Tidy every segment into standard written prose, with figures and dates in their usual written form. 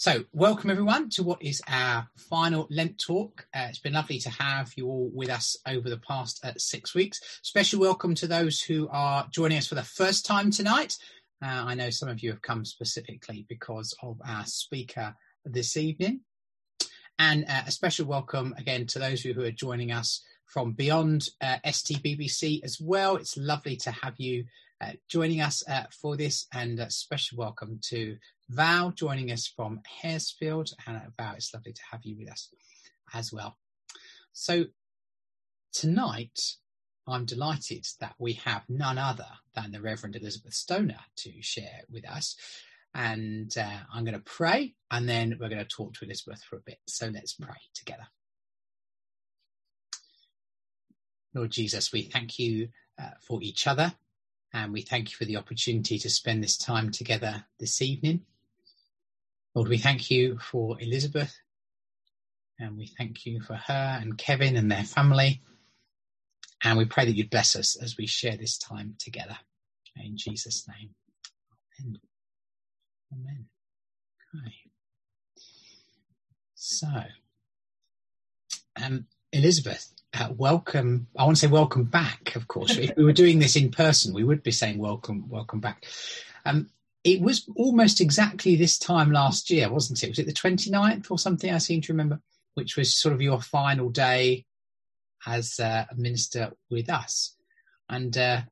So welcome everyone to what is our final Lent talk. It's been lovely to have you all with us over the past 6 weeks. Special welcome to those who are joining us for the first time tonight. I know some of you have come specifically because of our speaker this evening. And a special welcome again to those who are joining us from beyond STBBC as well. It's lovely to have you joining us for this, and a special welcome to Val joining us from Haresfield. And Val, it's lovely to have you with us as well. So tonight, I'm delighted that we have none other than the Reverend Elizabeth Stoner to share with us. And I'm going to pray, and then we're going to talk to Elizabeth for a bit. So let's pray together. Lord Jesus, we thank you for each other, and we thank you for the opportunity to spend this time together this evening. Lord, we thank you for Elizabeth, and we thank you for her and Kevin and their family. And we pray that you'd bless us as we share this time together. In Jesus' name. Amen. Amen. Okay. So, Elizabeth, welcome. I want to say welcome back, of course. If we were doing this in person, we would be saying welcome back. It was almost exactly this time last year, wasn't it? Was it the 29th or something? I seem to remember, which was sort of your final day as a minister with us, and a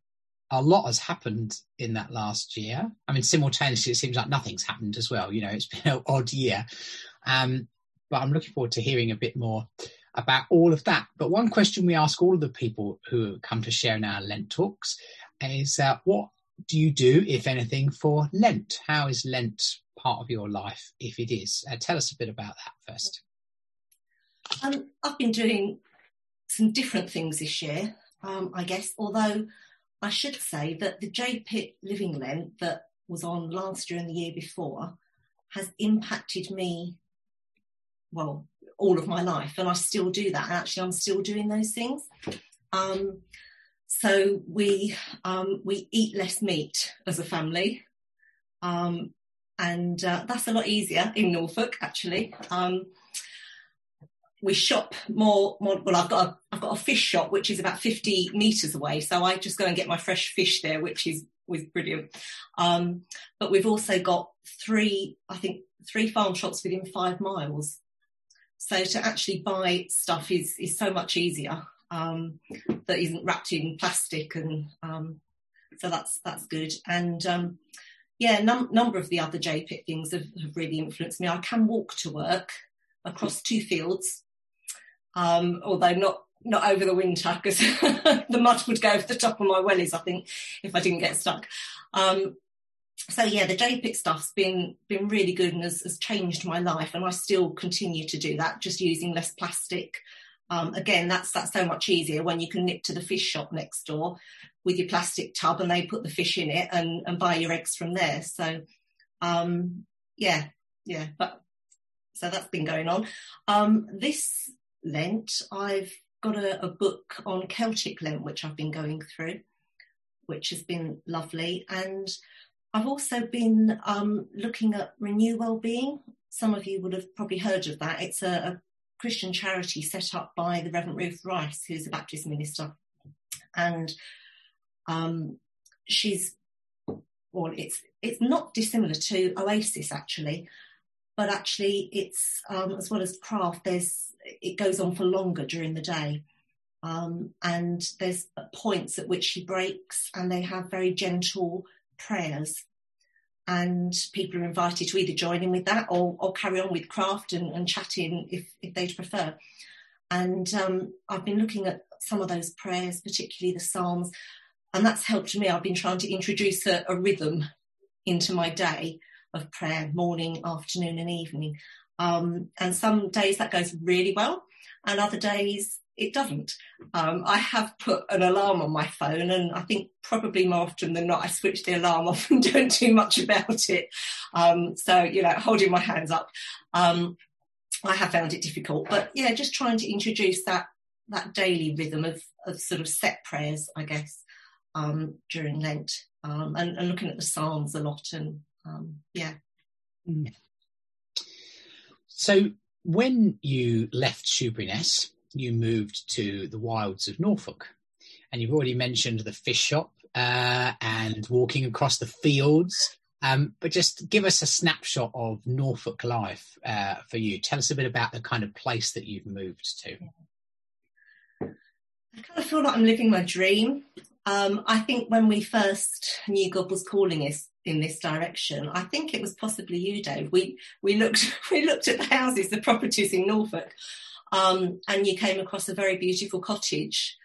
lot has happened in that last year. I mean, simultaneously, it seems like nothing's happened as well. You know, it's been an odd year, but I'm looking forward to hearing a bit more about all of that. But one question we ask all of the people who come to share in our Lent talks is, what do you do, if anything, for Lent? How is Lent part of your life, if it is? Tell us a bit about that first. I've been doing some different things this year, I guess, although I should say that the JPIT Living Lent that was on last year and the year before has impacted me, well, all of my life, and I still do that. Actually, I'm still doing those things. So we eat less meat as a family, and that's a lot easier in Norfolk, actually. We shop more. Well, I've got a fish shop which is about 50 metres away, so I just go and get my fresh fish there, which was brilliant. But we've also got three farm shops within 5 miles, so to actually buy stuff is so much easier, that isn't wrapped in plastic, and so that's good. And yeah, number of the other JPIT things have really influenced me. I can walk to work across 2 fields. Although not over the winter, because the mud would go over the top of my wellies, I think, if I didn't get stuck. So yeah, the JPIT stuff's been really good and has changed my life, and I still continue to do that, just using less plastic. Again, that's so much easier when you can nip to the fish shop next door with your plastic tub, and they put the fish in it and buy your eggs from there. So so that's been going on. This Lent, I've got a book on Celtic Lent, which I've been going through, which has been lovely. And I've also been looking at Renew Wellbeing. Some of you would have probably heard of that. It's a Christian charity set up by the Reverend Ruth Rice, who's a Baptist minister. And it's not dissimilar to Oasis, actually. But actually, it's as well as craft. It goes on for longer during the day, and there's points at which she breaks, and they have very gentle prayers, and people are invited to either join in with that or carry on with craft and chatting if they'd prefer. And I've been looking at some of those prayers, particularly the Psalms, and that's helped me. I've been trying to introduce a rhythm into my day of prayer, morning, afternoon and evening, and some days that goes really well and other days it doesn't. I have put an alarm on my phone, and I think probably more often than not I switch the alarm off and don't do much about it, so you know, holding my hands up. I have found it difficult, but yeah, just trying to introduce that daily rhythm of sort of set prayers, I guess, during Lent, and looking at the Psalms a lot. Yeah. So when you left Shoebury Ness, you moved to the wilds of Norfolk, and you've already mentioned the fish shop and walking across the fields. But just give us a snapshot of Norfolk life for you. Tell us a bit about the kind of place that you've moved to. I kind of feel like I'm living my dream. I think when we first knew God was calling us in this direction, I think it was possibly you, Dave. We looked at the houses, the properties in Norfolk, and you came across a very beautiful cottage.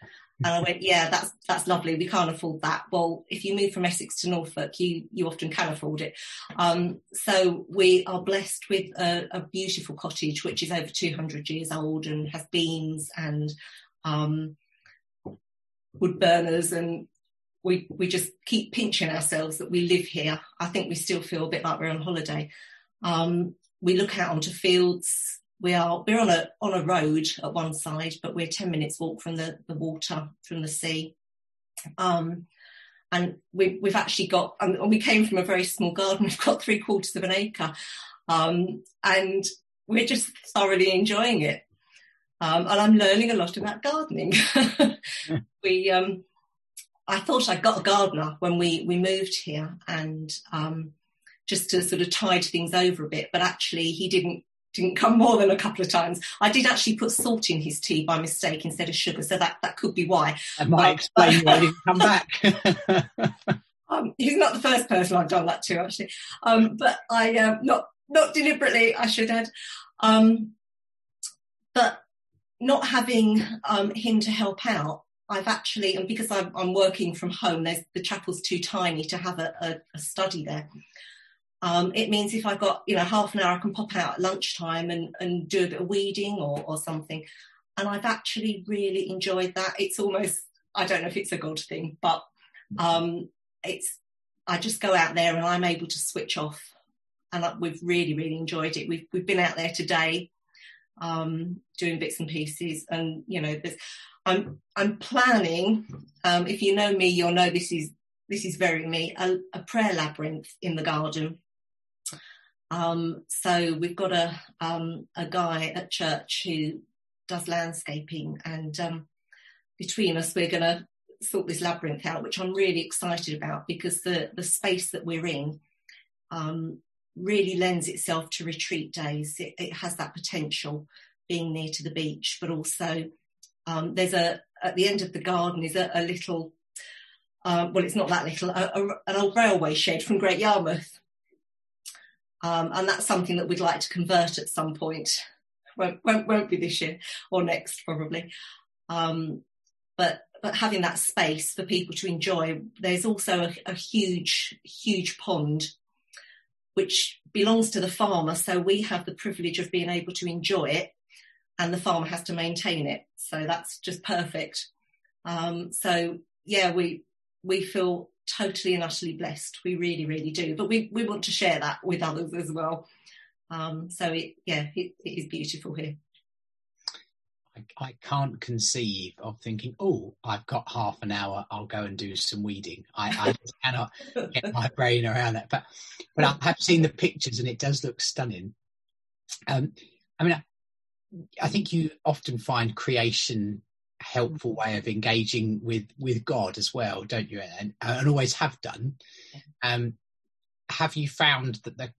And I went, yeah, that's lovely. We can't afford that. Well, if you move from Essex to Norfolk, you often can afford it. So we are blessed with a beautiful cottage, which is over 200 years old and has beams and wood burners. And we just keep pinching ourselves that we live here. I think we still feel a bit like we're on holiday. We look out onto fields. We're on a road at one side, but we're 10 minutes walk from the water, from the sea. And we've actually got, and we came from a very small garden. We've got 3/4 of an acre. And we're just thoroughly enjoying it. And I'm learning a lot about gardening. I thought I got a gardener when we moved here, and just to sort of tide things over a bit, but actually he didn't come more than a couple of times. I did actually put salt in his tea by mistake instead of sugar, so that could be why. That might explain why he didn't come back. He's not the first person I've done that to, actually. But I, not deliberately, I should add. But not having him to help out, I've actually, and because I'm working from home, the chapel's too tiny to have a study there. It means if I've got, half an hour, I can pop out at lunchtime and do a bit of weeding or something. And I've actually really enjoyed that. It's almost, I don't know if it's a God thing, but I just go out there and I'm able to switch off. And we've really, really enjoyed it. We've been out there today doing bits and pieces. And, I'm planning, if you know me, you'll know this is very me, a prayer labyrinth in the garden. So we've got a guy at church who does landscaping, and between us we're going to sort this labyrinth out, which I'm really excited about, because the space that we're in really lends itself to retreat days. It has that potential, being near to the beach, but also there's at the end of the garden is a little, well, it's not that little, an old railway shed from Great Yarmouth. And that's something that we'd like to convert at some point. Won't be this year or next, probably. But having that space for people to enjoy. There's also a huge, huge pond, which belongs to the farmer. So we have the privilege of being able to enjoy it, and the farmer has to maintain it. So that's just perfect. So, yeah, we feel totally and utterly blessed. We really, really do. But we want to share that with others as well. It is beautiful here. I can't conceive of thinking, oh, I've got half an hour, I'll go and do some weeding. I cannot get my brain around that. But I have seen the pictures, and it does look stunning. I think you often find creation helpful way of engaging with God as well, don't you? And always have done. Have you found that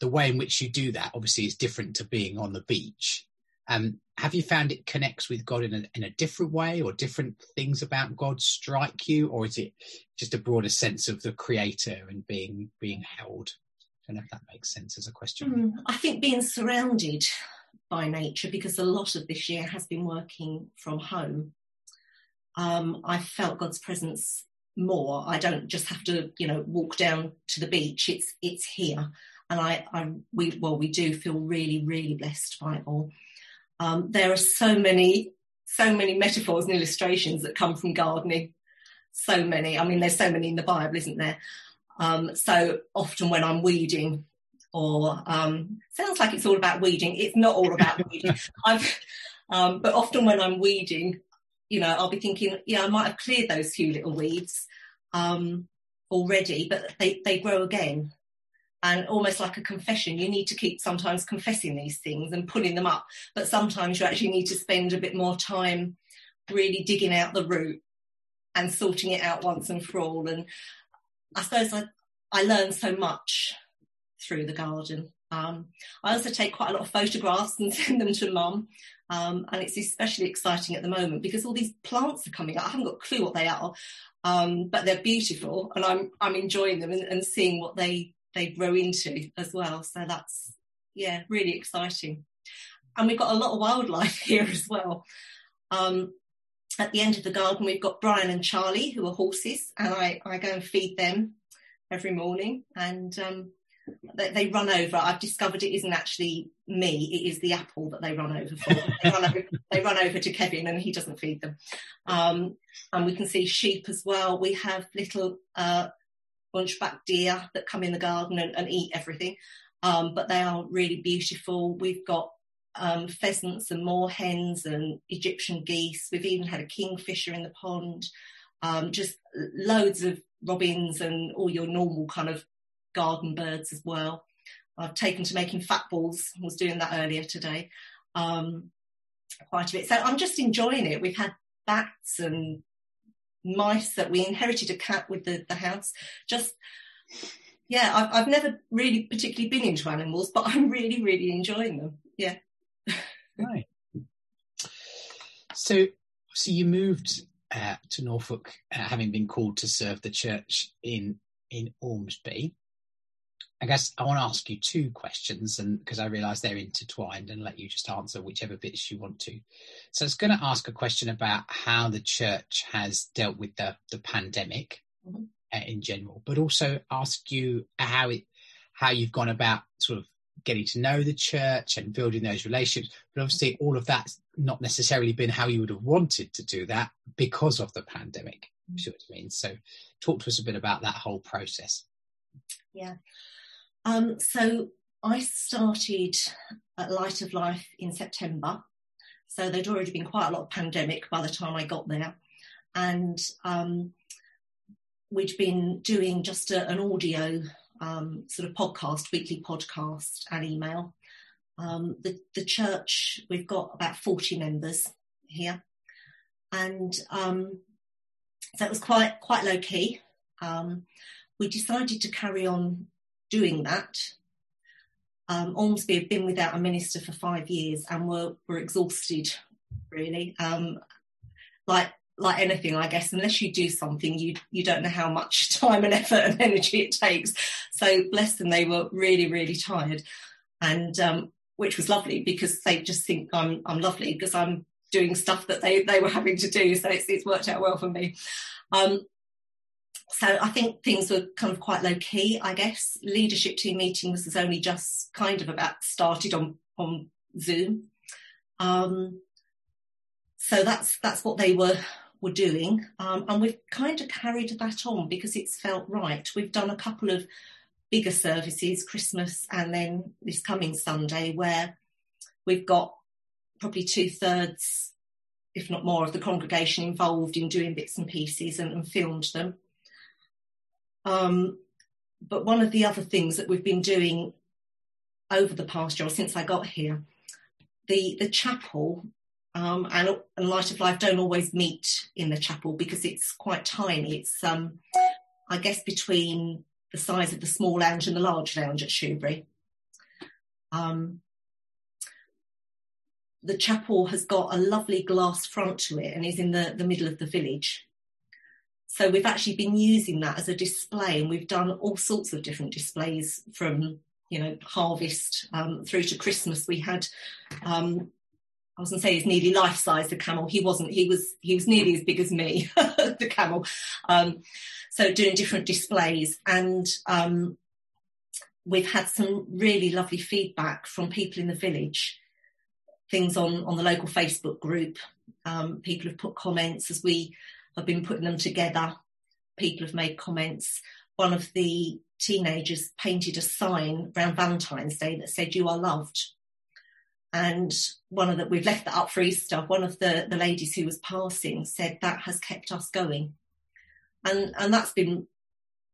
the way in which you do that obviously is different to being on the beach? Have you found it connects with God in a different way, or different things about God strike you, or is it just a broader sense of the Creator and being held? I don't know if that makes sense as a question. I think being surrounded by nature, because a lot of this year has been working from home. I felt God's presence more. I don't just have to, walk down to the beach. It's here, and we do feel really, really blessed by it all. There are so many metaphors and illustrations that come from gardening. So many. I mean, there's so many in the Bible, isn't there? So often when I'm weeding, or sounds like it's all about weeding. It's not all about weeding. But often when I'm weeding, I'll be thinking, I might have cleared those few little weeds already, but they grow again. and almost like a confession. You need to keep sometimes confessing these things and pulling them up, but sometimes you actually need to spend a bit more time really digging out the root and sorting it out once and for all. And I suppose I learned so much through the garden. I also take quite a lot of photographs and send them to Mum, and it's especially exciting at the moment because all these plants are coming up. I haven't got a clue what they are, but they're beautiful, and I'm enjoying them and seeing what they grow into as well. So that's, yeah, really exciting. And we've got a lot of wildlife here as well. At the end of the garden, we've got Brian and Charlie, who are horses, and I go and feed them every morning, and they run over. I've discovered it isn't actually me, it is the apple that they run over for. They run over to Kevin and he doesn't feed them. And we can see sheep as well. We have little hunchback deer that come in the garden and eat everything, but they are really beautiful. We've got pheasants and moorhens and Egyptian geese. We've even had a kingfisher in the pond, just loads of robins and all your normal kind of garden birds as well. I've taken to making fat balls. I was doing that earlier today, quite a bit. So I'm just enjoying it. We've had bats and mice. That we inherited a cat with the house. Just, yeah, I've never really particularly been into animals, but I'm really, really enjoying them. Yeah. Right. So you moved to Norfolk, having been called to serve the church in Ormsby. I guess I want to ask you two questions, and because I realise they're intertwined, and let you just answer whichever bits you want to. So I was going to ask a question about how the church has dealt with the pandemic, mm-hmm. In general, but also ask you how you've gone about sort of getting to know the church and building those relationships. But obviously all of that's not necessarily been how you would have wanted to do that because of the pandemic, mm-hmm. if you know what I mean. So talk to us a bit about that whole process. Yeah. So I started at Light of Life in September. So there'd already been quite a lot of pandemic by the time I got there. And we'd been doing just an audio sort of podcast, weekly podcast and email. The church, we've got about 40 members here. And so it was quite low key. We decided to carry on doing that. Ormsby had been without a minister for 5 years and were exhausted, really. Like anything, I guess, unless you do something, you don't know how much time and effort and energy it takes. So bless them, they were really, really tired, and which was lovely because they just think I'm lovely because I'm doing stuff that they were having to do. So it's worked out well for me. So I think things were kind of quite low key, I guess. Leadership team meetings was only just kind of about started on Zoom. So that's what they were doing. And we've kind of carried that on because it's felt right. We've done a couple of bigger services, Christmas and then this coming Sunday, where we've got probably 2/3, if not more, of the congregation involved in doing bits and pieces and filmed them. But one of the other things that we've been doing over the past year, or since I got here, the chapel and Light of Life don't always meet in the chapel because it's quite tiny. It's, I guess, between the size of the small lounge and the large lounge at Shrewsbury. The chapel has got a lovely glass front to it and is in the middle of the village. So we've actually been using that as a display, and we've done all sorts of different displays from, you know, harvest through to Christmas. We had, I was going to say he's nearly life-size, the camel. He wasn't. He was nearly as big as me, the camel. So doing different displays. And we've had some really lovely feedback from people in the village, things on the local Facebook group. People have put comments as we... I've been putting them together. People have made comments. One of the teenagers painted a sign around Valentine's Day that said, "You are loved." And we've left that up for Easter. One of the ladies who was passing said that has kept us going. And that's been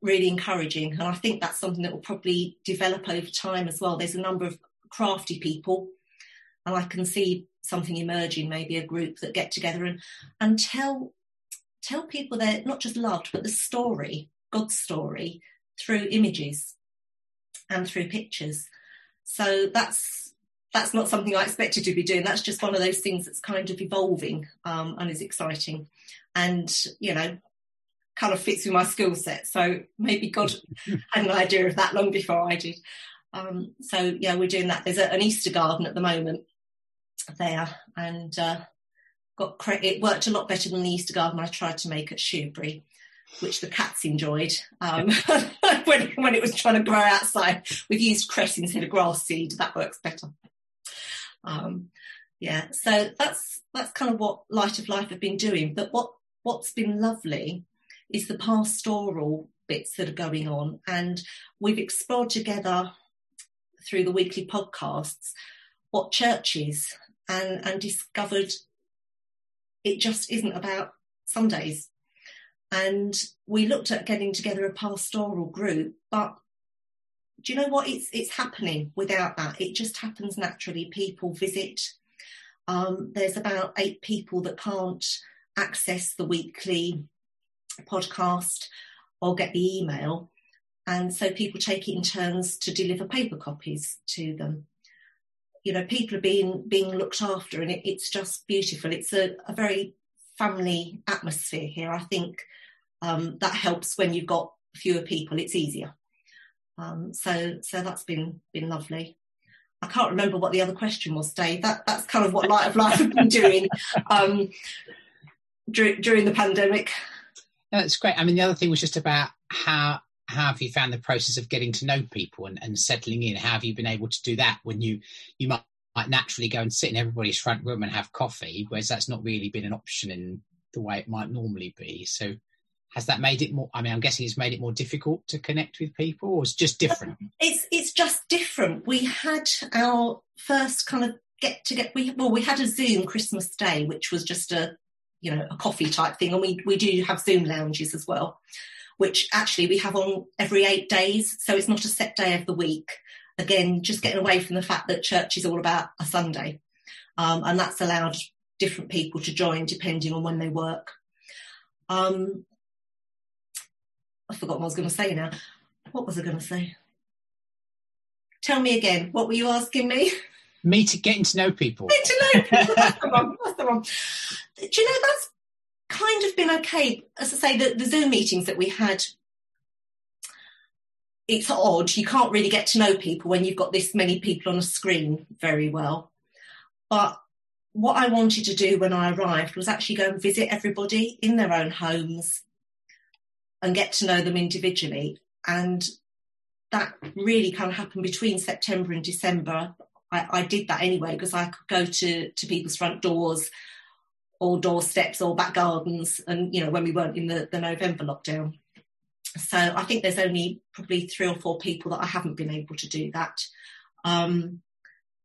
really encouraging. And I think that's something that will probably develop over time as well. There's a number of crafty people, and I can see something emerging, maybe a group that get together and tell people they're not just loved, but the story, God's story, through images and through pictures. So that's not something I expected to be doing. That's just one of those things that's kind of evolving and is exciting, and, you know, kind of fits with my skill set. So maybe God had an idea of that long before I did. So yeah, we're doing that. There's an Easter garden at the moment there, and it worked a lot better than the Easter garden I tried to make at Shoebury, which the cats enjoyed when it was trying to grow outside. We've used cress instead of grass seed. That works better. Yeah, so that's kind of what Light of Life have been doing. But what's been lovely is the pastoral bits that are going on, and we've explored together through the weekly podcasts what church is, and discovered it just isn't about Sundays. And we looked at getting together a pastoral group, but do you know what? It's happening without that. It just happens naturally. People visit. There's about 8 people that can't access the weekly podcast or get the email. And so people take it in turns to deliver paper copies to them. You know, people are being looked after, and it's just beautiful. It's a very family atmosphere here. I think that helps when you've got fewer people. It's easier. So that's been lovely. I can't remember what the other question was, Dave. That's kind of what Light of Life have been doing during the pandemic. No, that's great. I mean, the other thing was just about how have you found the process of getting to know people and settling in? How have you been able to do that when you might naturally go and sit in everybody's front room and have coffee, whereas that's not really been an option in the way it might normally be? So has that made it more, I mean, I'm guessing it's made it more difficult to connect with people, or it's just different? It's just different. We had our first kind of we had a Zoom Christmas Day, which was just a coffee type thing. And we do have Zoom lounges as well, which actually we have on every 8 days. So it's not a set day of the week. Again, just getting away from the fact that church is all about a Sunday. And that's allowed different people to join depending on when they work. I've forgotten what I was going to say now. What was I going to say? Tell me again. What were you asking me? Getting to know people. That's the one. Do you know, that's kind of been okay. As I say, the Zoom meetings that we had, it's odd. You can't really get to know people when you've got this many people on a screen very well. But what I wanted to do when I arrived was actually go and visit everybody in their own homes and get to know them individually. And that really kind of happened between September and December. I did that anyway, because I could go to people's front doors or doorsteps or back gardens, and, you know, when we weren't in the November lockdown. So I think there's only probably 3 or 4 people that I haven't been able to do that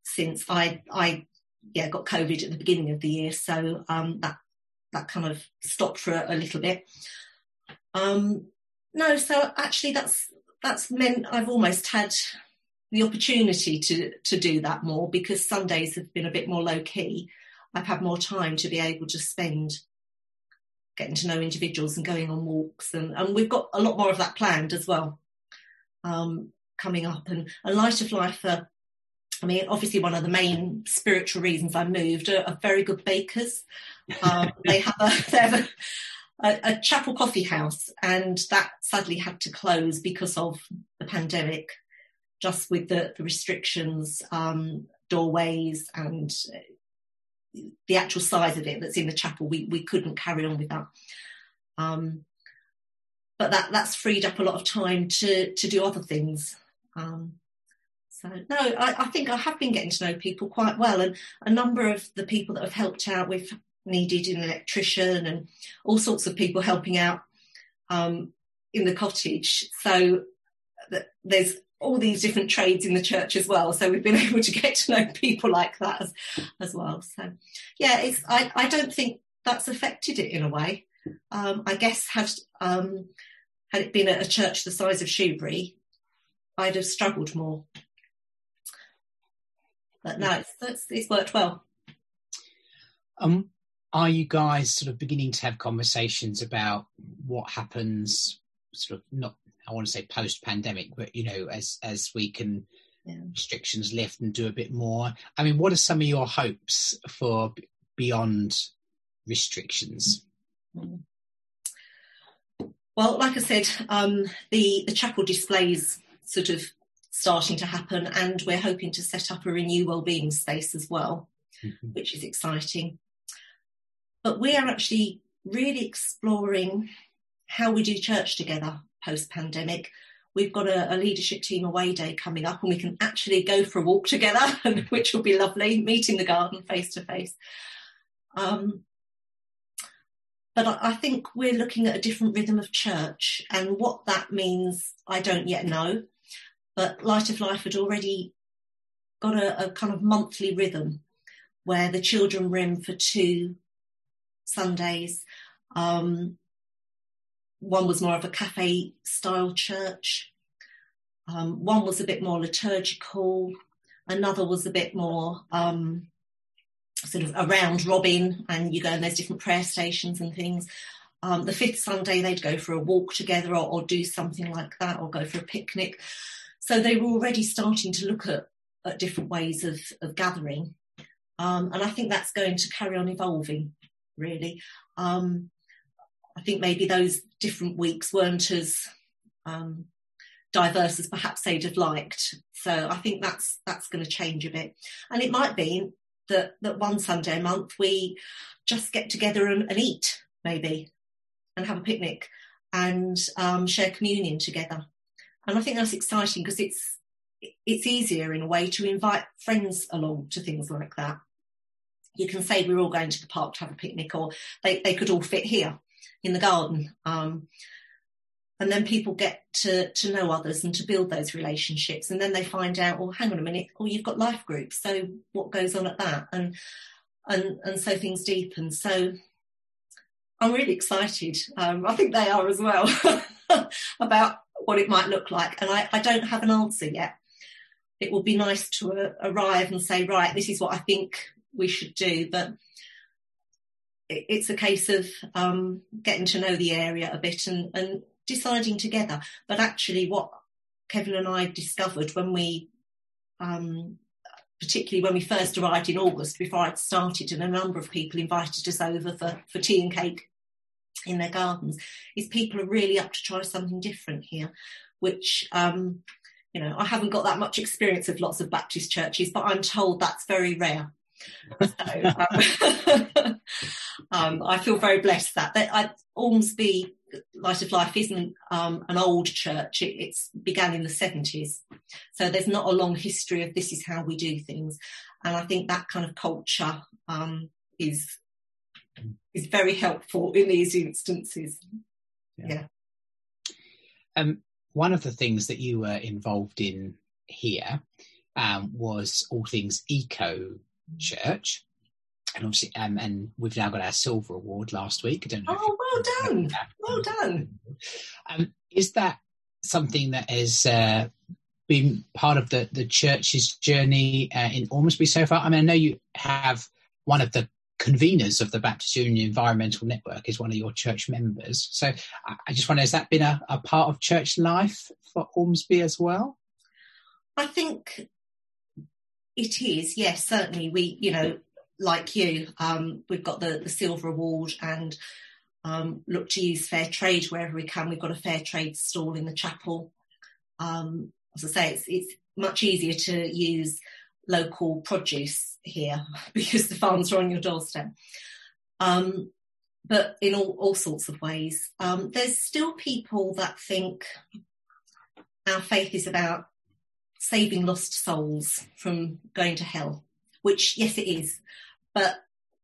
since I got COVID at the beginning of the year. So that kind of stopped for a little bit. No, so actually that's meant I've almost had the opportunity to do that more, because Sundays have been a bit more low key. I've had more time to be able to spend getting to know individuals and going on walks, and we've got a lot more of that planned as well coming up. And Light of Life, I mean, obviously one of the main spiritual reasons I moved are very good bakers. They have a chapel coffee house, and that sadly had to close because of the pandemic, just with the restrictions, doorways and the actual size of it that's in the chapel. We couldn't carry on with that. But that's freed up a lot of time to do other things. So, no, I think I have been getting to know people quite well. And a number of the people that have helped out, we've needed an electrician and all sorts of people helping out in the cottage. So there's all these different trades in the church as well. So we've been able to get to know people like that as well. So, yeah, I don't think that's affected it in a way. I guess had Had it been at a church the size of Shoebury, I'd have struggled more. But no, it's worked well. Are you guys sort of beginning to have conversations about what happens sort of not, I want to say post-pandemic, but, you know, as we can restrictions lift and do a bit more? I mean, what are some of your hopes for beyond restrictions? Well, like I said, the chapel displays sort of starting to happen, and we're hoping to set up a Renew Wellbeing space as well, which is exciting. But we are actually really exploring how we do church together post-pandemic. We've got a leadership team away day coming up, and we can actually go for a walk together, which will be lovely, meeting the garden face-to-face. But I think we're looking at a different rhythm of church, and what that means, I don't yet know. But Light of Life had already got a kind of monthly rhythm where the children were in for 2 Sundays. One was more of a cafe-style church. One was a bit more liturgical. Another was a bit more sort of a round robin, and you go and there's different prayer stations and things. The 5th Sunday, they'd go for a walk together or do something like that, or go for a picnic. So they were already starting to look at different ways of gathering. And I think that's going to carry on evolving, really. I think maybe those different weeks weren't as diverse as perhaps they'd have liked. So I think that's going to change a bit. And it might be that one Sunday a month we just get together and eat, maybe, and have a picnic and share communion together. And I think that's exciting because it's easier in a way to invite friends along to things like that. You can say we're all going to the park to have a picnic, or they could all fit here in the garden. And then people get to know others and to build those relationships. And then they find out, oh, hang on a minute, oh, you've got life groups. So what goes on at that? And so things deepen. So I'm really excited. I think they are as well about what it might look like. And I don't have an answer yet. It would be nice to arrive and say, right, this is what I think we should do. But it's a case of getting to know the area a bit and deciding together. But actually what Kevin and I discovered when we, particularly when we first arrived in August, before I'd started, and a number of people invited us over for tea and cake in their gardens, is people are really up to try something different here, which, you know, I haven't got that much experience of lots of Baptist churches, but I'm told that's very rare. So I feel very blessed that Ormsby Light of Life isn't an old church. It began in the 70s, so there's not a long history of this is how we do things. And I think that kind of culture is very helpful in these instances. One of the things that you were involved in here was all things eco church, and obviously and we've now got our silver award last week. I don't know. Well done. Is that something that has been part of the church's journey in Ormsby so far? I mean, I know you have one of the conveners of the Baptist Union Environmental Network is one of your church members, so I just wonder, has that been a part of church life for Ormsby as well? I think it is, yes, certainly. We, you know, like you, we've got the silver award, and look to use fair trade wherever we can. We've got a fair trade stall in the chapel. As I say, it's much easier to use local produce here because the farms are on your doorstep. But in all sorts of ways, there's still people that think our faith is about saving lost souls from going to hell, which, yes, it is. But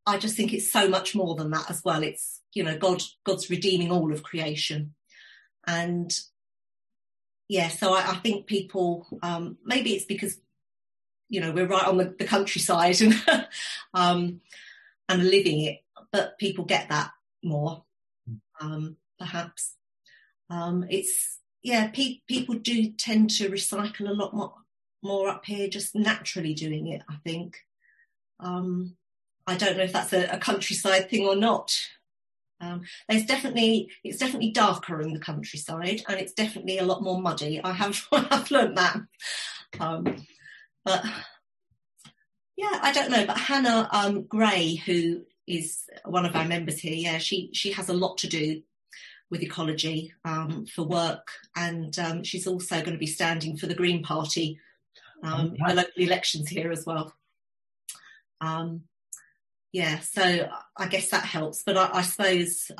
I just think it's so much more than that as well. It's, you know, God's redeeming all of creation. And, yeah, so I think people, maybe it's because, you know, we're right on the countryside and and living it, but people get that more, perhaps. People do tend to recycle a lot more up here, just naturally doing it, I think. I don't know if that's a countryside thing or not. It's definitely darker in the countryside, and it's definitely a lot more muddy. I've learned that. But yeah, I don't know. But Hannah Gray, who is one of our members here, yeah, she has a lot to do with ecology for work, and she's also going to be standing for the Green Party in the local elections here as well. Yeah, so I guess that helps. But I suppose,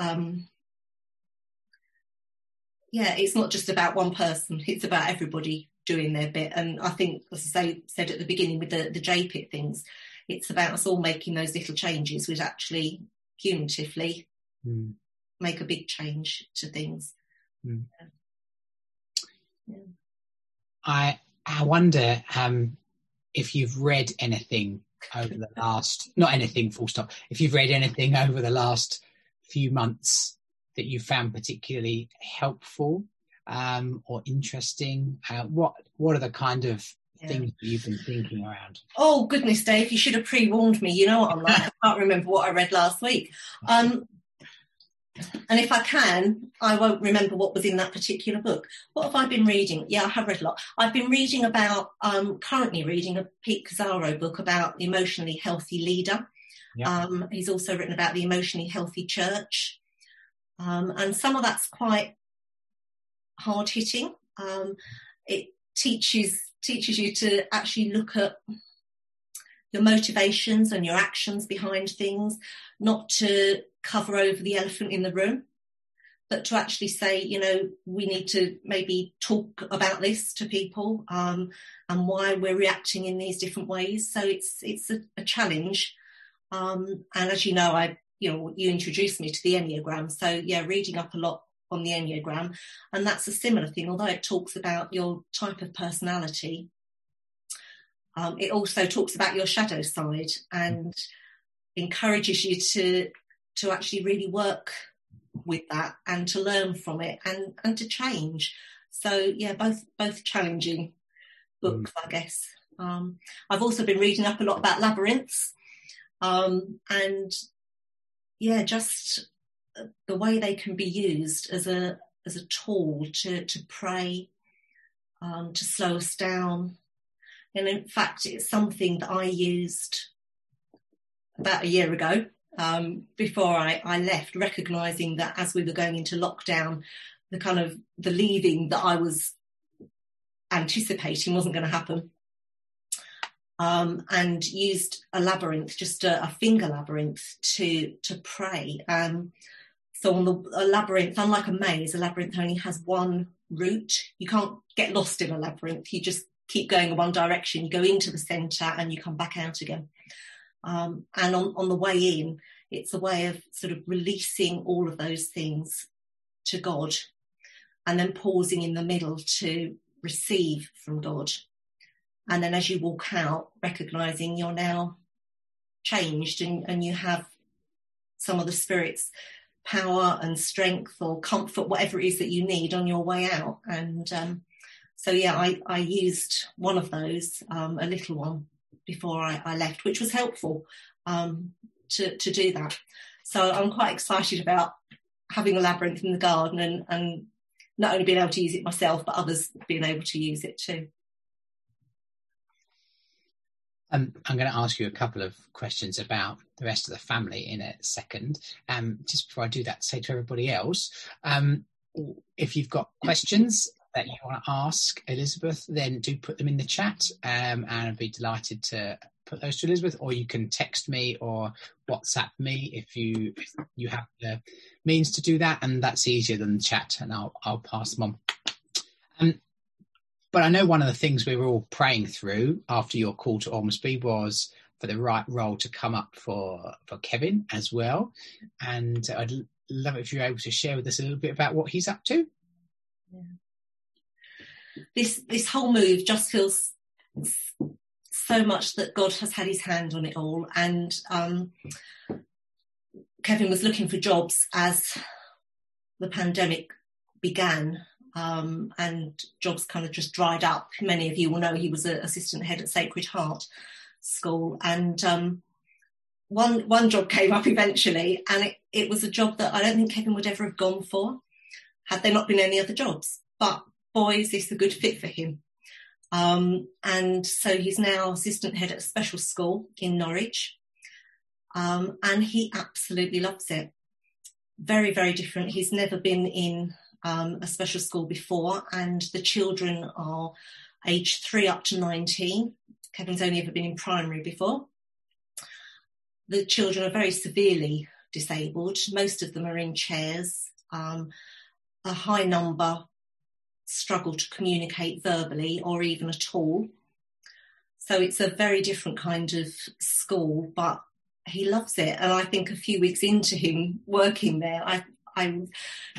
it's not just about one person. It's about everybody doing their bit. And I think, as I said at the beginning with the JPIT things, it's about us all making those little changes which actually cumulatively make a big change to things. Mm. Yeah. I wonder if you've read anything over the last, not anything full stop, if you've read anything over the last few months that you found particularly helpful or interesting, what are the kind of things that you've been thinking around? Oh goodness, Dave, you should have pre-warned me. You know what I'm like. I can't remember what I read last week, and if I can, I won't remember what was in that particular book. What have I been reading? Yeah, I have read a lot. I've been reading about, currently reading a Pete Cazaro book about the emotionally healthy leader. Yep. He's also written about the emotionally healthy church. And some of that's quite hard hitting. It teaches you to actually look at your motivations and your actions behind things, not to cover over the elephant in the room, but to actually say, you know, we need to maybe talk about this to people and why we're reacting in these different ways. So it's a challenge. And as you know, you introduced me to the Enneagram. So yeah, reading up a lot on the Enneagram, and that's a similar thing, although it talks about your type of personality. It also talks about your shadow side and encourages you to actually really work with that and to learn from it and to change. So yeah, both challenging books, I guess. I've also been reading up a lot about labyrinths, and yeah, just the way they can be used as a tool to pray, to slow us down. And in fact, it's something that I used about a year ago before I left, recognising that as we were going into lockdown, the leaving that I was anticipating wasn't going to happen, and used a labyrinth, just a finger labyrinth to pray. So on a labyrinth, unlike a maze, a labyrinth only has one route. You can't get lost in a labyrinth. You just keep going in one direction, you go into the centre and you come back out again. And on the way in, it's a way of sort of releasing all of those things to God and then pausing in the middle to receive from God. And then as you walk out, recognising you're now changed and you have some of the Spirit's power and strength or comfort, whatever it is that you need on your way out. And so yeah, I used one of those, a little one, before I left, which was helpful to do that. So I'm quite excited about having a labyrinth in the garden and not only being able to use it myself, but others being able to use it too. I'm going to ask you a couple of questions about the rest of the family in a second. Just before I do that, say to everybody else, if you've got questions that you want to ask Elizabeth, then do put them in the chat, and I'd be delighted to put those to Elizabeth, or you can text me or WhatsApp me if you have the means to do that, and that's easier than the chat, and I'll pass them on. But I know one of the things we were all praying through after your call to Ormsby was for the right role to come up for Kevin as well, and I'd love it if you're able to share with us a little bit about what he's up to. Yeah. This whole move just feels so much that God has had his hand on it all. And Kevin was looking for jobs as the pandemic began, and jobs kind of just dried up. Many of you will know he was an assistant head at Sacred Heart School, and one job came up eventually, and it was a job that I don't think Kevin would ever have gone for had there not been any other jobs. But boy, is this a good fit for him. And so he's now assistant head at a special school in Norwich, and he absolutely loves it. Very, very different. He's never been in a special school before, and the children are aged 3 up to 19. Kevin's only ever been in primary before. The children are very severely disabled. Most of them are in chairs. A high number struggle to communicate verbally or even at all. So it's a very different kind of school, but he loves it. And I think a few weeks into him working there, I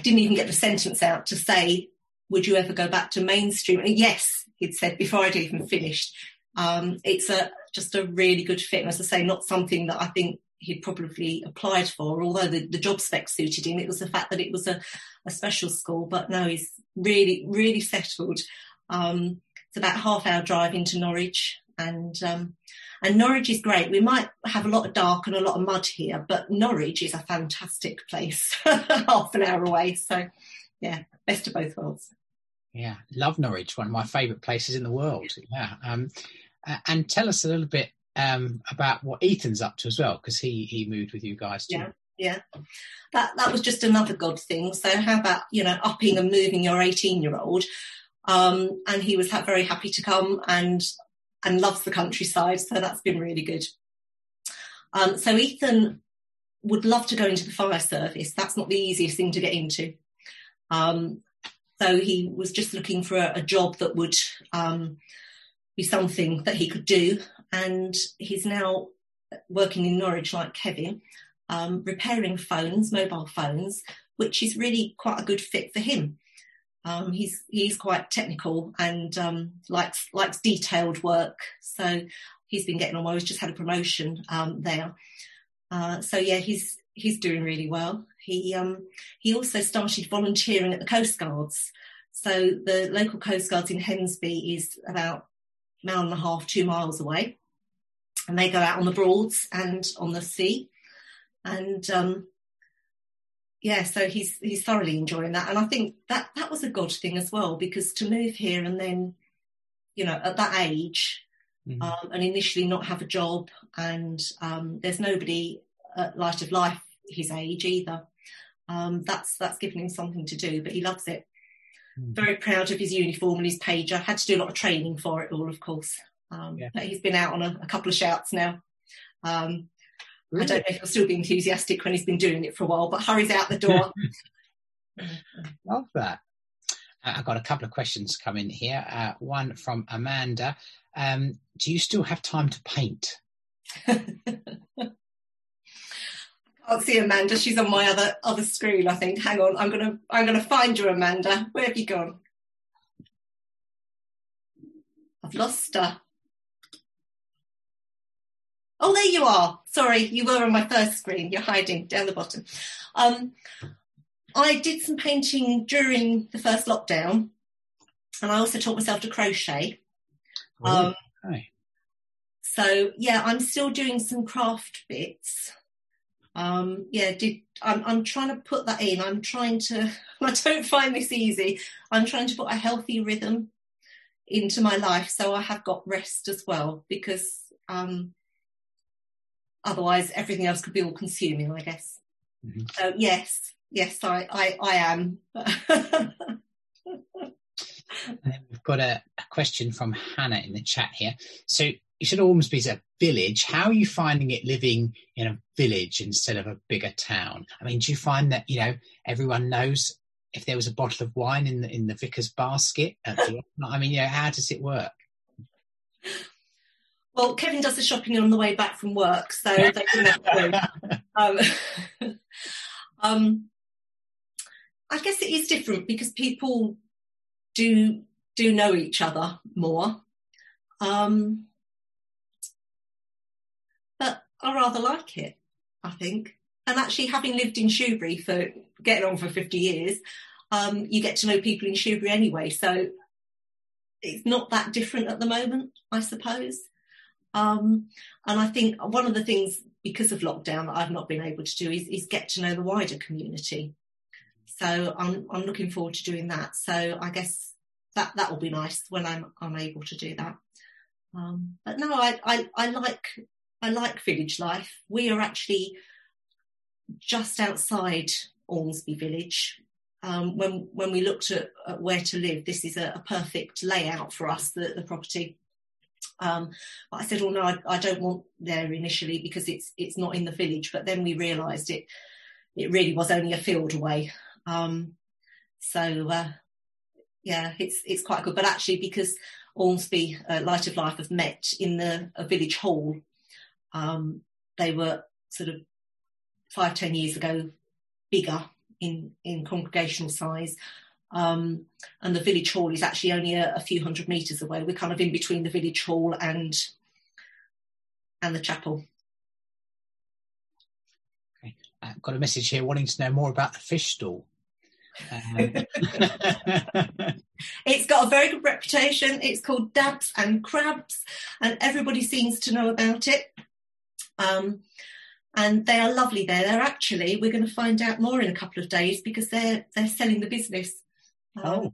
didn't even get the sentence out to say, would you ever go back to mainstream? And yes, he'd said before I'd even finished. It's just a really good fit. And as I say, not something that I think he'd probably applied for, although the job spec suited him. It was the fact that it was a special school, but no, he's really, really settled. It's about a half-hour drive into Norwich, and Norwich is great. We might have a lot of dark and a lot of mud here, but Norwich is a fantastic place, half an hour away. So, yeah, best of both worlds. Yeah, love Norwich, one of my favourite places in the world. Yeah, and tell us a little bit about what Ethan's up to as well, because he moved with you guys too. Yeah, that was just another God thing. So how about, you know, upping and moving your 18-year-old? And he was very happy to come and loves the countryside, so that's been really good. So Ethan would love to go into the fire service. That's not the easiest thing to get into. So he was just looking for a job that would be something that he could do. And he's now working in Norwich like Kevin, repairing phones, mobile phones, which is really quite a good fit for him. He's quite technical and likes detailed work. So he's been getting on well. He's just had a promotion there. So, yeah, he's doing really well. He also started volunteering at the Coast Guards. So the local Coast Guards in Hemsby is about 1.5 miles, 2 miles away, and they go out on the Broads and on the sea, and so he's thoroughly enjoying that. And I think that was a God thing as well, because to move here and then, you know, at that age, mm-hmm. And initially not have a job, and there's nobody at Light of Life his age either. That's given him something to do, but he loves it. Very proud of his uniform and his pager. I've had to do a lot of training for it all, of course. But he's been out on a couple of shouts now. Really? I don't know if he'll still be enthusiastic when he's been doing it for a while, but hurries out the door. Love that. I've got a couple of questions come in here. One from Amanda. Do you still have time to paint? I'll see Amanda. She's on my other screen, I think. Hang on, I'm gonna find you, Amanda. Where have you gone? I've lost her. Oh, there you are. Sorry, you were on my first screen. You're hiding down the bottom. I did some painting during the first lockdown, and I also taught myself to crochet. Okay. So yeah, I'm still doing some craft bits. I'm trying to put that in. I don't find this easy. I'm trying to put a healthy rhythm into my life, so I have got rest as well, because otherwise everything else could be all consuming, I guess. Mm-hmm. So yes, I am. We've got a question from Hannah in the chat here. So you said Ormsby's a village. How are you finding it living in a village instead of a bigger town? I mean, do you find that, you know, everyone knows if there was a bottle of wine in the vicar's basket? I mean, you know, how does it work? Well, Kevin does the shopping on the way back from work, so they don't have to. I guess it is different because people do know each other more. But I rather like it, I think. And actually, having lived in Shoebury for getting on for 50 years, you get to know people in Shoebury anyway, so it's not that different at the moment, I suppose. And I think one of the things, because of lockdown, that I've not been able to do is get to know the wider community. So I'm looking forward to doing that. So I guess that will be nice when I'm able to do that. But no, I like village life. We are actually just outside Ormsby village. When we looked at where to live, this is a perfect layout for us, the property. But I said, oh no, I don't want there initially because it's not in the village. But then we realised it really was only a field away. So it's quite good. But actually, because Ormsby Light of Life have met in a village hall, they were sort of 5-10 years ago bigger in congregational size. And the village hall is actually only a few hundred metres away. We're kind of in between the village hall and the chapel. Okay. I've got a message here wanting to know more about the fish stall. It's got a very good reputation. It's called Dabs and Crabs, and everybody seems to know about it. And they are lovely there. They're actually, we're going to find out more in a couple of days because they're selling the business. So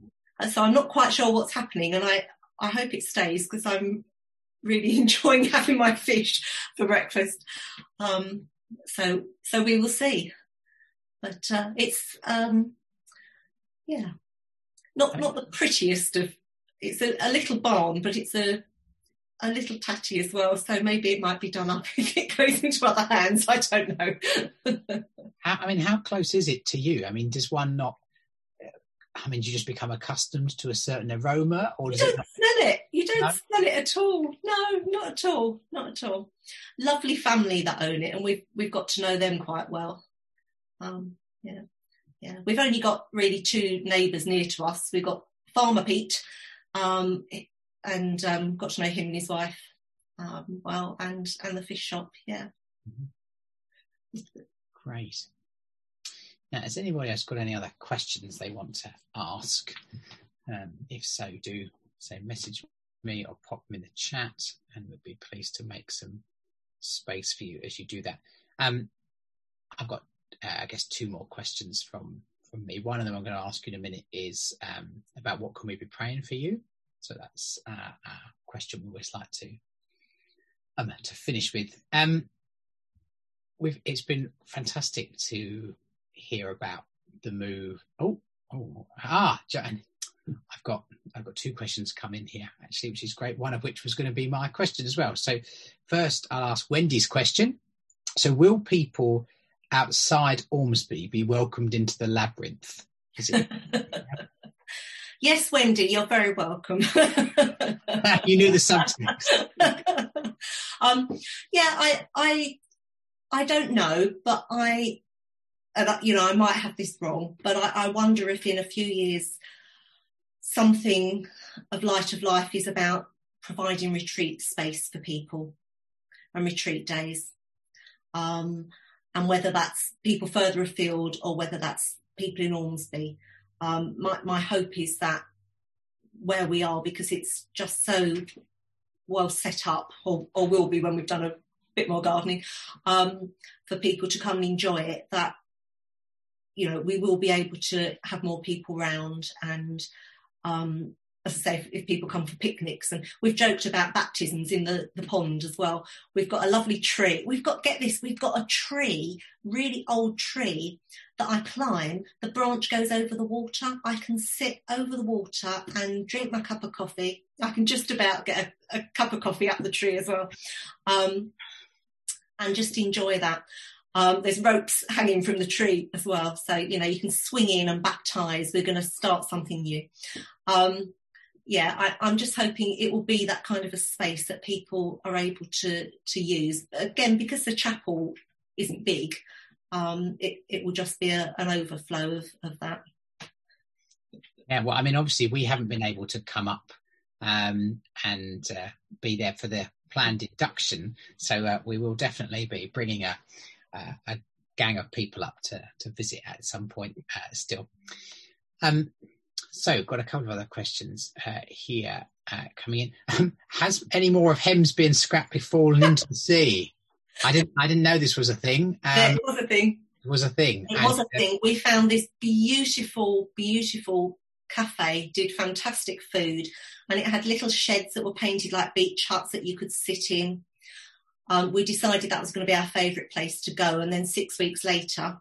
I'm not quite sure what's happening, and I hope it stays because I'm really enjoying having my fish for breakfast. So we will see. But it's not the prettiest of. It's a little barn, but it's a little tatty as well, so maybe it might be done up if it goes into other hands. I don't know. How close is it to you? I mean, does one not? I mean, do you just become accustomed to a certain aroma, or does you don't smell it? You don't smell it at all. No, not at all. Lovely family that own it, and we've got to know them quite well. We've only got really two neighbours near to us. We've got Farmer Pete, and got to know him and his wife well, and the fish shop. Yeah. Mm-hmm. Great. Now, has anybody else got any other questions they want to ask? If so, do say message me or pop them in the chat, and we'd be pleased to make some space for you as you do that. I've got, I guess, two more questions from me. One of them I'm going to ask you in a minute is about what can we be praying for you. So that's a question we always like to finish with. It's been fantastic to hear about the move. Joanne, I've got two questions come in here actually, which is great, one of which was going to be my question as well. So first I'll ask Wendy's question. So will people outside Ormsby be welcomed into the labyrinth? Yes, Wendy, you're very welcome. You knew the subtext. I don't know, but I might have this wrong, but I wonder if in a few years something of Light of Life is about providing retreat space for people and retreat days, and whether that's people further afield or whether that's people in Ormsby. My hope is that where we are, because it's just so well set up, or will be when we've done a bit more gardening, for people to come and enjoy it, that we will be able to have more people round, and as I say, if people come for picnics, and we've joked about baptisms in the pond as well. We've got a lovely tree. We've got a tree, really old tree that I climb. The branch goes over the water. I can sit over the water and drink my cup of coffee. I can just about get a cup of coffee up the tree as well, and just enjoy that. There's ropes hanging from the tree as well. So, you can swing in and baptise. We're going to start something new. I'm just hoping it will be that kind of a space that people are able to use. Again, because the chapel isn't big, it will just be an overflow of that. Yeah, well, I mean, obviously we haven't been able to come up and be there for the planned induction. So we will definitely be bringing a gang of people up to visit at some point still. So got a couple of other questions here coming in. Has any more of Hemsby and Scrapley fallen into the sea? I didn't know this was a thing. It was a thing. It was a thing. It was a thing. We found this beautiful, beautiful cafe, did fantastic food, and it had little sheds that were painted like beach huts that you could sit in. We decided that was going to be our favourite place to go, and then 6 weeks later,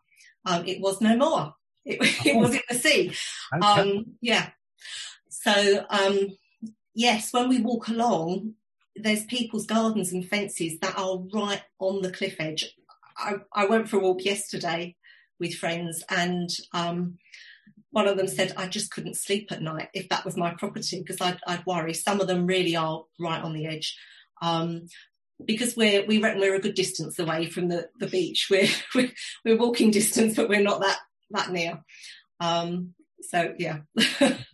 it was no more. It was in the sea. Okay. Yeah. So, yes, when we walk along, there's people's gardens and fences that are right on the cliff edge. I went for a walk yesterday with friends, and one of them said, I just couldn't sleep at night if that was my property, because I'd worry. Some of them really are right on the edge. Because we reckon we're a good distance away from the beach. We're walking distance, but we're not that near. So, yeah.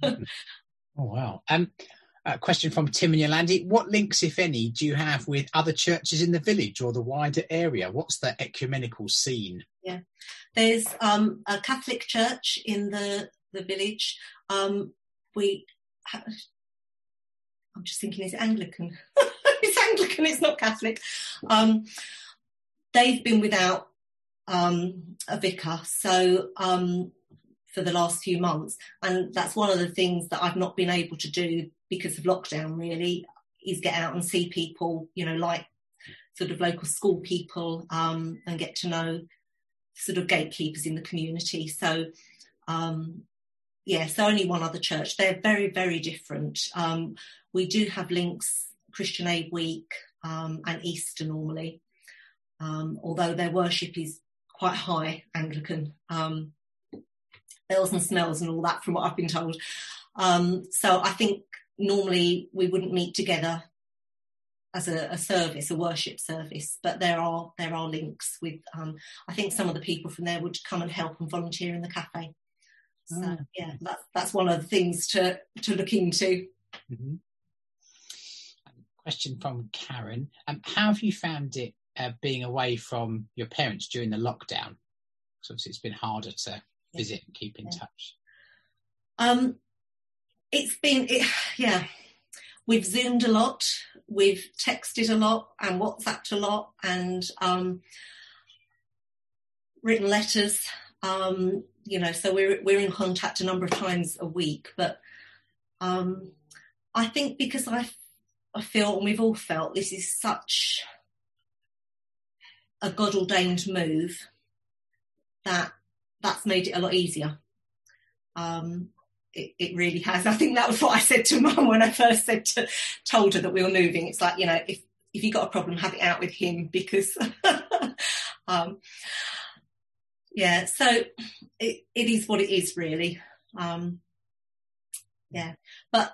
Oh, wow. A question from Tim and Yolandi. What links, if any, do you have with other churches in the village or the wider area? What's the ecumenical scene? Yeah. There's a Catholic church in the village. I'm just thinking, is it Anglican? It's Anglican, it's not Catholic. They've been without a vicar for the last few months, and that's one of the things that I've not been able to do because of lockdown, really, is get out and see people, you know, like sort of local school people, and get to know sort of gatekeepers in the community. So so only one other church. They're very, very different. We do have links, Christian Aid Week and Easter normally, although their worship is quite high Anglican, bells and smells and all that, from what I've been told. So I think normally we wouldn't meet together as a worship service, but there are links with. I think some of the people from there would come and help and volunteer in the cafe. So yeah, that's one of the things to look into. Mm-hmm. Question from Karen: how have you found it being away from your parents during the lockdown? Because obviously it's been harder to visit and keep in touch. We've Zoomed a lot, we've texted a lot, and WhatsApped a lot, and written letters. So we're in contact a number of times a week. But I think because I feel, and we've all felt, this is such a God-ordained move that's made it a lot easier. It really has. I think that was what I said to Mum when I first told her that we were moving. It's like, you know, if you've got a problem, have it out with him, because so it is what it is, really. But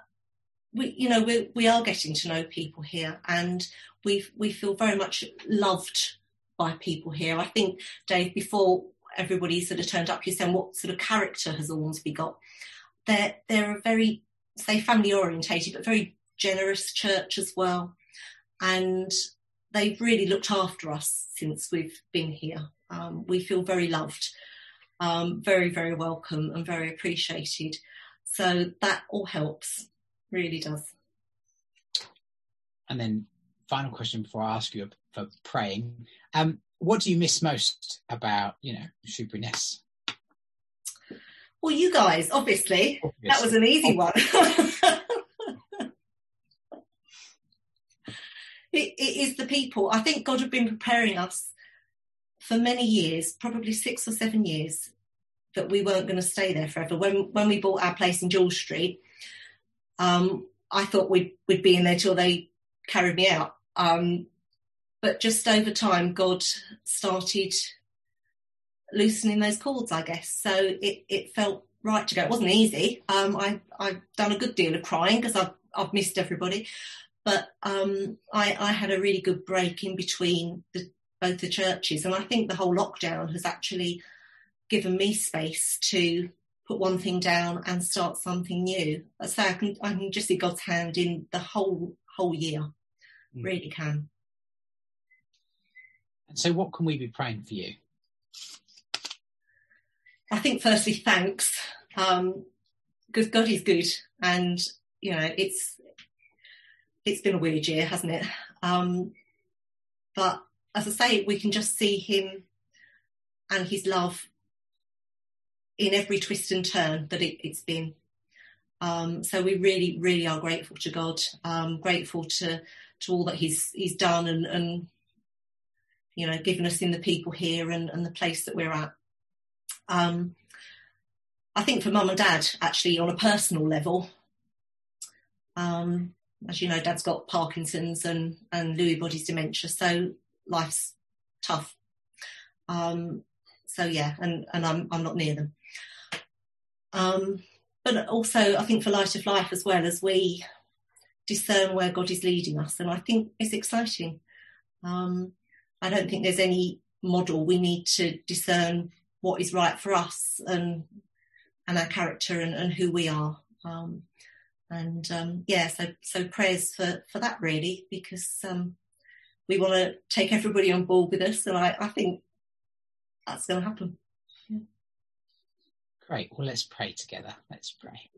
we are getting to know people here, and we feel very much loved by people here. I think, Dave, before everybody sort of turned up, you said, what sort of character has Ormsby got? They're a very, say, family orientated, but very generous church as well, and they've really looked after us since we've been here. We feel very loved, very, very welcome, and very appreciated. So that all helps. Really does. And then final question before I ask you for praying. What do you miss most about, Shoebury Ness? Well, you guys, obviously. That was an easy one. It is the people. I think God have been preparing us for many years, probably 6 or 7 years, that we weren't going to stay there forever. When we bought our place in Jewell Street, I thought we'd be in there till they carried me out. But just over time, God started loosening those cords, I guess. So it felt right to go. It wasn't easy. I've done a good deal of crying because I've missed everybody. But I had a really good break in between both the churches. And I think the whole lockdown has actually given me space to put one thing down and start something new. So I can just see God's hand in the whole year. Really can. And so what can we be praying for you? I think firstly, thanks because God is good, and you know it's been a weird year, hasn't it? But as I say, we can just see him and his love in every twist and turn that it's been. So we really, really are grateful to God, grateful to all that he's done and you know, given us in the people here and the place that we're at. I think for mum and dad, actually, on a personal level, as you know, dad's got Parkinson's and Lewy body's dementia, so life's tough. So yeah, and I'm not near them. But also, I think for Light of Life as well, as we discern where God is leading us, and I think it's exciting. I don't think there's any model. We need to discern what is right for us and our character and who we are. So prayers for that really, because we want to take everybody on board with us, and I think that's going to happen. Yeah. Great. Well, let's pray together. Let's pray.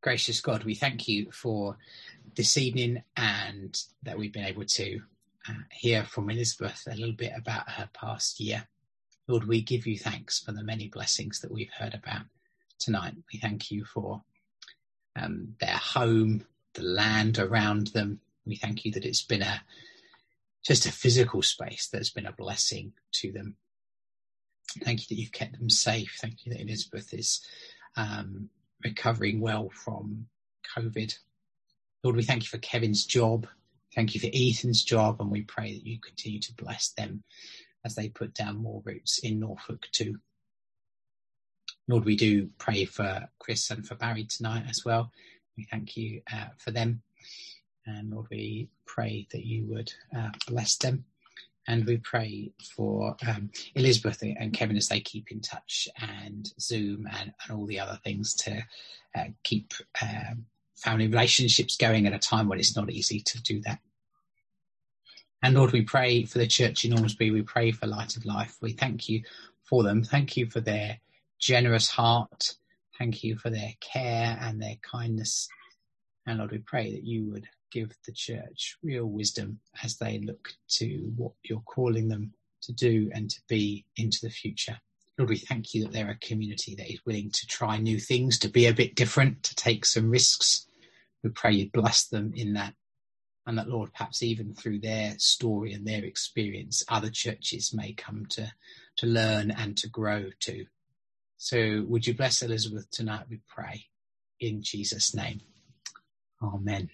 Gracious God, we thank you for this evening and that we've been able to hear from Elizabeth a little bit about her past year. Lord, we give you thanks for the many blessings that we've heard about tonight. We thank you for their home, the land around them. We thank you that it's been just a physical space that's been a blessing to them. Thank you that you've kept them safe. Thank you that Elizabeth is recovering well from COVID. Lord, we thank you for Kevin's job. Thank you for Ethan's job, and we pray that you continue to bless them as they put down more roots in Norfolk too. Lord, we do pray for Chris and for Barry tonight as well. We thank you for them. And Lord, we pray that you would bless them. And we pray for Elizabeth and Kevin as they keep in touch and Zoom and all the other things to keep family relationships going at a time when it's not easy to do that. And Lord, we pray for the church in Ormsby. We pray for Light of Life. We thank you for them. Thank you for their generous heart. Thank you for their care and their kindness. And Lord, we pray that you would give the church real wisdom as they look to what you're calling them to do and to be into the future. Lord, we thank you that they're a community that is willing to try new things, to be a bit different, to take some risks. We pray you'd bless them in that. And that, Lord, perhaps even through their story and their experience, other churches may come to learn and to grow too. So would you bless Elizabeth tonight, we pray, in Jesus' name. Amen.